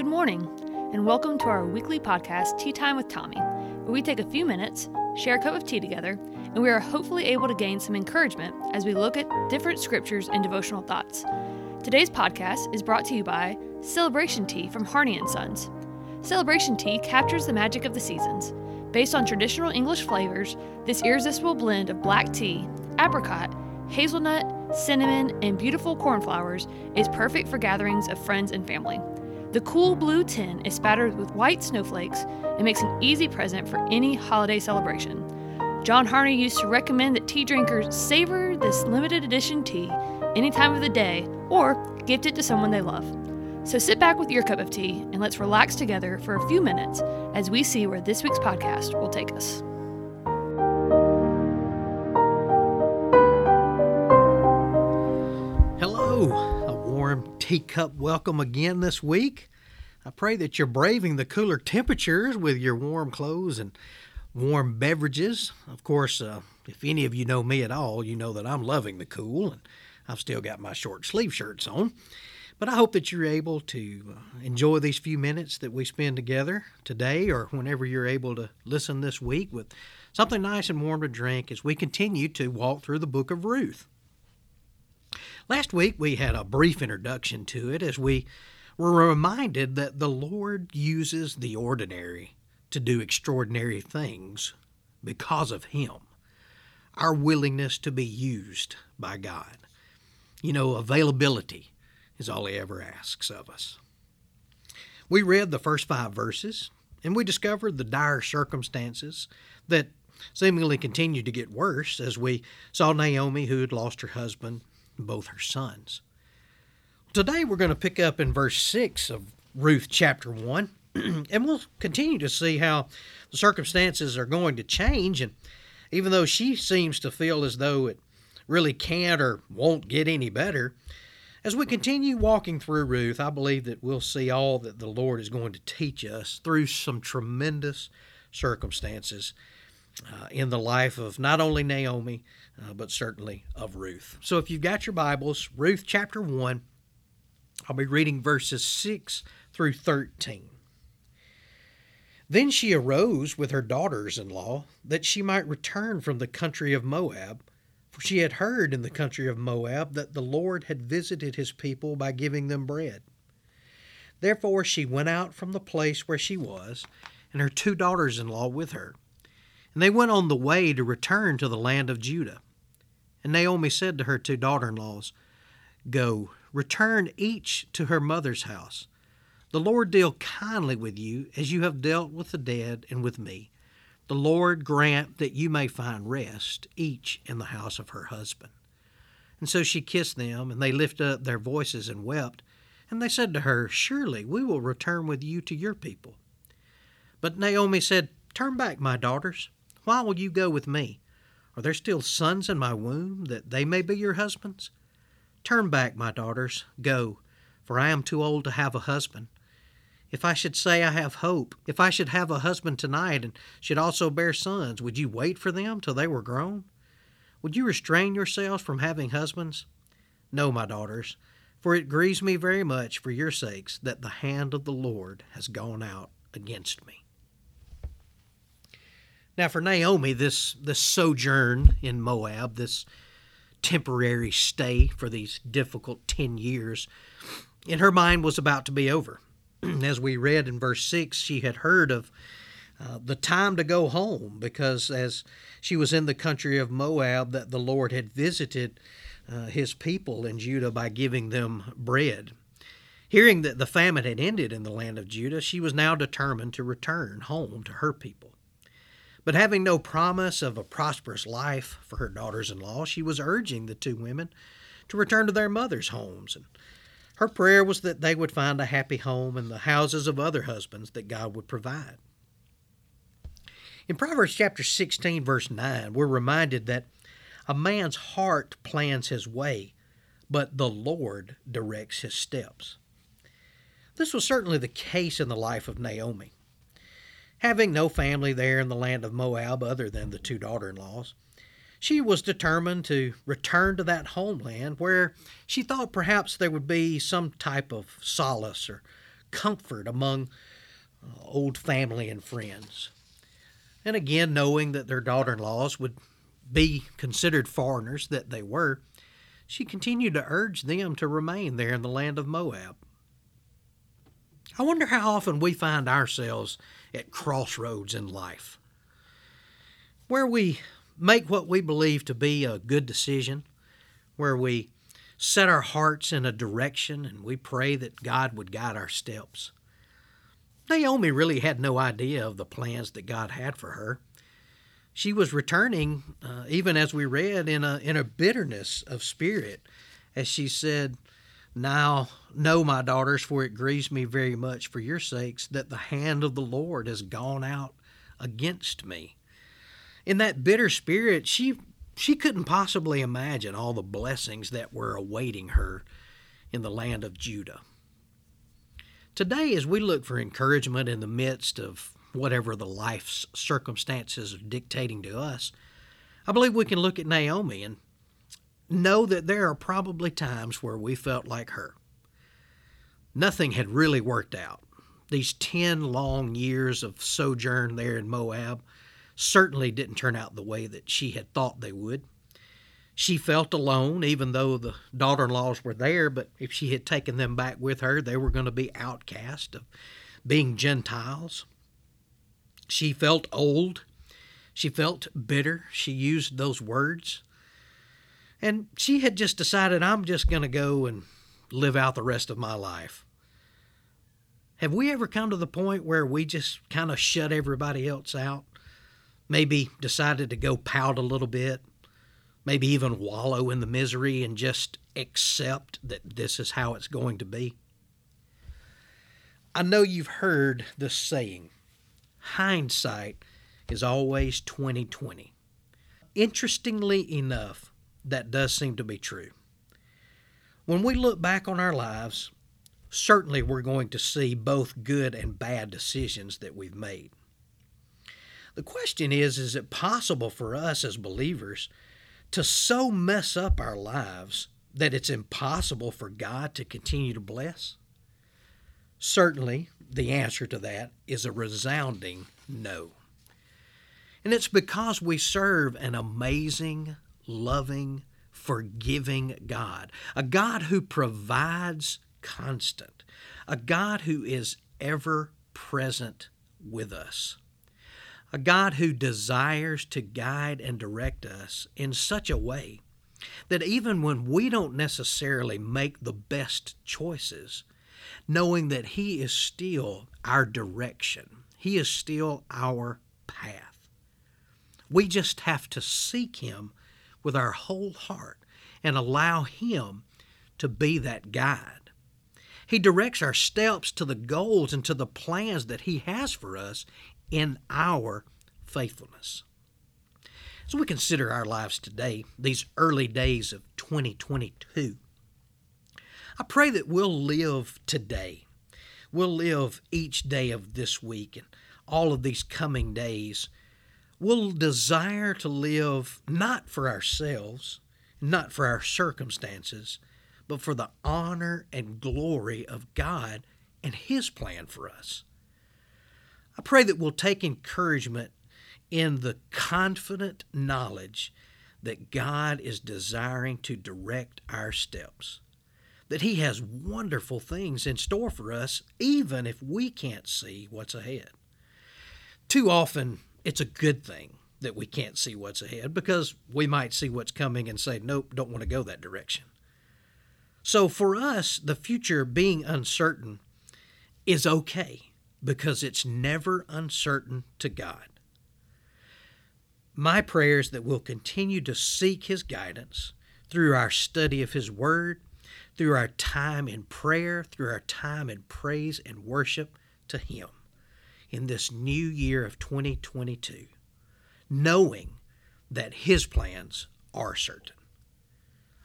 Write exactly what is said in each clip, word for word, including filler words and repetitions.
Good morning, and welcome to our weekly podcast, Tea Time with Tommy, where we take a few minutes, share a cup of tea together, and we are hopefully able to gain some encouragement as we look at different scriptures and devotional thoughts. Today's podcast is brought to you by Celebration Tea from Harney and Sons. Celebration Tea captures the magic of the seasons. Based on traditional English flavors, this irresistible blend of black tea, apricot, hazelnut, cinnamon, and beautiful cornflowers is perfect for gatherings of friends and family. The cool blue tin is spattered with white snowflakes and makes an easy present for any holiday celebration. John Harney used to recommend that tea drinkers savor this limited edition tea any time of the day or gift it to someone they love. So sit back with your cup of tea and let's relax together for a few minutes as we see where this week's podcast will take us. Hello. Teacup welcome again this week. I pray that you're braving the cooler temperatures with your warm clothes and warm beverages. Of course, uh, if any of you know me at all, you know that I'm loving the cool, and I've still got my short sleeve shirts on. But I hope that you're able to enjoy these few minutes that we spend together today or whenever you're able to listen this week with something nice and warm to drink as we continue to walk through the Book of Ruth. Last week, we had a brief introduction to it as we were reminded that the Lord uses the ordinary to do extraordinary things because of Him, our willingness to be used by God. You know, availability is all He ever asks of us. We read the first five verses, and we discovered the dire circumstances that seemingly continued to get worse as we saw Naomi, who had lost her husband, both her sons. Today we're going to pick up in verse six of Ruth chapter one, and we'll continue to see how the circumstances are going to change, and even though she seems to feel as though it really can't or won't get any better, as we continue walking through Ruth, I believe that we'll see all that the Lord is going to teach us through some tremendous circumstances Uh, in the life of not only Naomi, uh, but certainly of Ruth. So if you've got your Bibles, Ruth chapter one, I'll be reading verses six through thirteen. Then she arose with her daughters-in-law, that she might return from the country of Moab, for she had heard in the country of Moab that the Lord had visited his people by giving them bread. Therefore she went out from the place where she was, and her two daughters-in-law with her. And they went on the way to return to the land of Judah. And Naomi said to her two daughter-in-laws, "Go, return each to her mother's house. The Lord deal kindly with you, as you have dealt with the dead and with me. The Lord grant that you may find rest, each in the house of her husband." And so she kissed them, and they lifted up their voices and wept. And they said to her, "Surely we will return with you to your people." But Naomi said, "Turn back, my daughters. Why will you go with me? Are there still sons in my womb, that they may be your husbands? Turn back, my daughters, go, for I am too old to have a husband. If I should say I have hope, if I should have a husband tonight and should also bear sons, would you wait for them till they were grown? Would you restrain yourselves from having husbands? No, my daughters, for it grieves me very much for your sakes that the hand of the Lord has gone out against me." Now for Naomi, this, this sojourn in Moab, this temporary stay for these difficult ten years, in her mind was about to be over. As we read in verse six, she had heard of uh, the time to go home, because as she was in the country of Moab, that the Lord had visited uh, his people in Judah by giving them bread. Hearing that the famine had ended in the land of Judah, she was now determined to return home to her people. But having no promise of a prosperous life for her daughters-in-law, she was urging the two women to return to their mothers' homes. And her prayer was that they would find a happy home in the houses of other husbands that God would provide. In Proverbs chapter sixteen, verse nine, we're reminded that a man's heart plans his way, but the Lord directs his steps. This was certainly the case in the life of Naomi. Having no family there in the land of Moab other than the two daughters-in-laws, she was determined to return to that homeland where she thought perhaps there would be some type of solace or comfort among old family and friends. And again, knowing that their daughter-in-laws would be considered foreigners, that they were, she continued to urge them to remain there in the land of Moab. I wonder how often we find ourselves at crossroads in life, where we make what we believe to be a good decision, where we set our hearts in a direction and we pray that God would guide our steps. Naomi really had no idea of the plans that God had for her. She was returning, uh, even as we read, in a in a bitterness of spirit, as she said, "Now know, my daughters, for it grieves me very much for your sakes that the hand of the Lord has gone out against me." In that bitter spirit, she she couldn't possibly imagine all the blessings that were awaiting her in the land of Judah. Today, as we look for encouragement in the midst of whatever the life's circumstances are dictating to us, I believe we can look at Naomi and know that there are probably times where we felt like her. Nothing had really worked out. These ten long years of sojourn there in Moab certainly didn't turn out the way that she had thought they would. She felt alone, even though the daughter-in-laws were there, but if she had taken them back with her, they were going to be outcast of being Gentiles. She felt old. She felt bitter. She used those words. And she had just decided, I'm just going to go and live out the rest of my life. Have we ever come to the point where we just kind of shut everybody else out? Maybe decided to go pout a little bit, maybe even wallow in the misery and just accept that this is how it's going to be? I know you've heard this saying, hindsight is always twenty twenty. Interestingly enough, that does seem to be true. When we look back on our lives, certainly we're going to see both good and bad decisions that we've made. The question is, is it possible for us as believers to so mess up our lives that it's impossible for God to continue to bless? Certainly, the answer to that is a resounding no. And it's because we serve an amazing, loving, forgiving God, a God who provides constant, a God who is ever present with us, a God who desires to guide and direct us in such a way that even when we don't necessarily make the best choices, knowing that He is still our direction, He is still our path. We just have to seek Him with our whole heart and allow Him to be that guide. He directs our steps to the goals and to the plans that He has for us in our faithfulness. As we consider our lives today, these early days of twenty twenty-two, I pray that we'll live today. We'll live each day of this week and all of these coming days. We'll desire to live not for ourselves, not for our circumstances, but for the honor and glory of God and His plan for us. I pray that we'll take encouragement in the confident knowledge that God is desiring to direct our steps, that He has wonderful things in store for us, even if we can't see what's ahead. Too often, it's a good thing that we can't see what's ahead, because we might see what's coming and say, nope, don't want to go that direction. So for us, the future being uncertain is okay, because it's never uncertain to God. My prayer is that we'll continue to seek His guidance through our study of His Word, through our time in prayer, through our time in praise and worship to Him in this new year of twenty twenty-two, knowing that His plans are certain.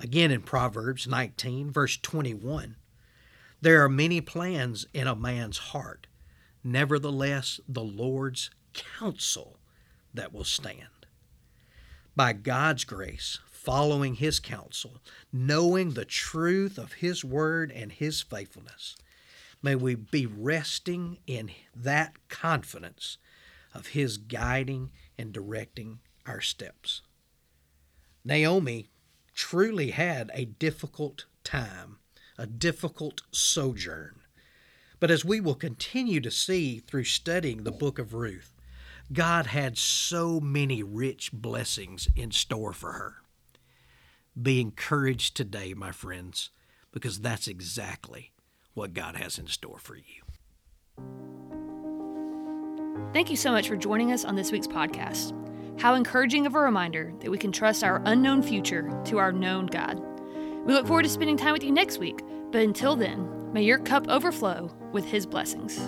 Again, in Proverbs nineteen, verse twenty-one, there are many plans in a man's heart, nevertheless, the Lord's counsel that will stand. By God's grace, following His counsel, knowing the truth of His Word and His faithfulness, May we be resting in that confidence of His guiding and directing our steps. Naomi truly had a difficult time, a difficult sojourn. But as we will continue to see through studying the book of Ruth, God had so many rich blessings in store for her. Be encouraged today, my friends, because that's exactly what God has in store for you. Thank you so much for joining us on this week's podcast. How encouraging of a reminder that we can trust our unknown future to our known God. We look forward to spending time with you next week, but until then, may your cup overflow with His blessings.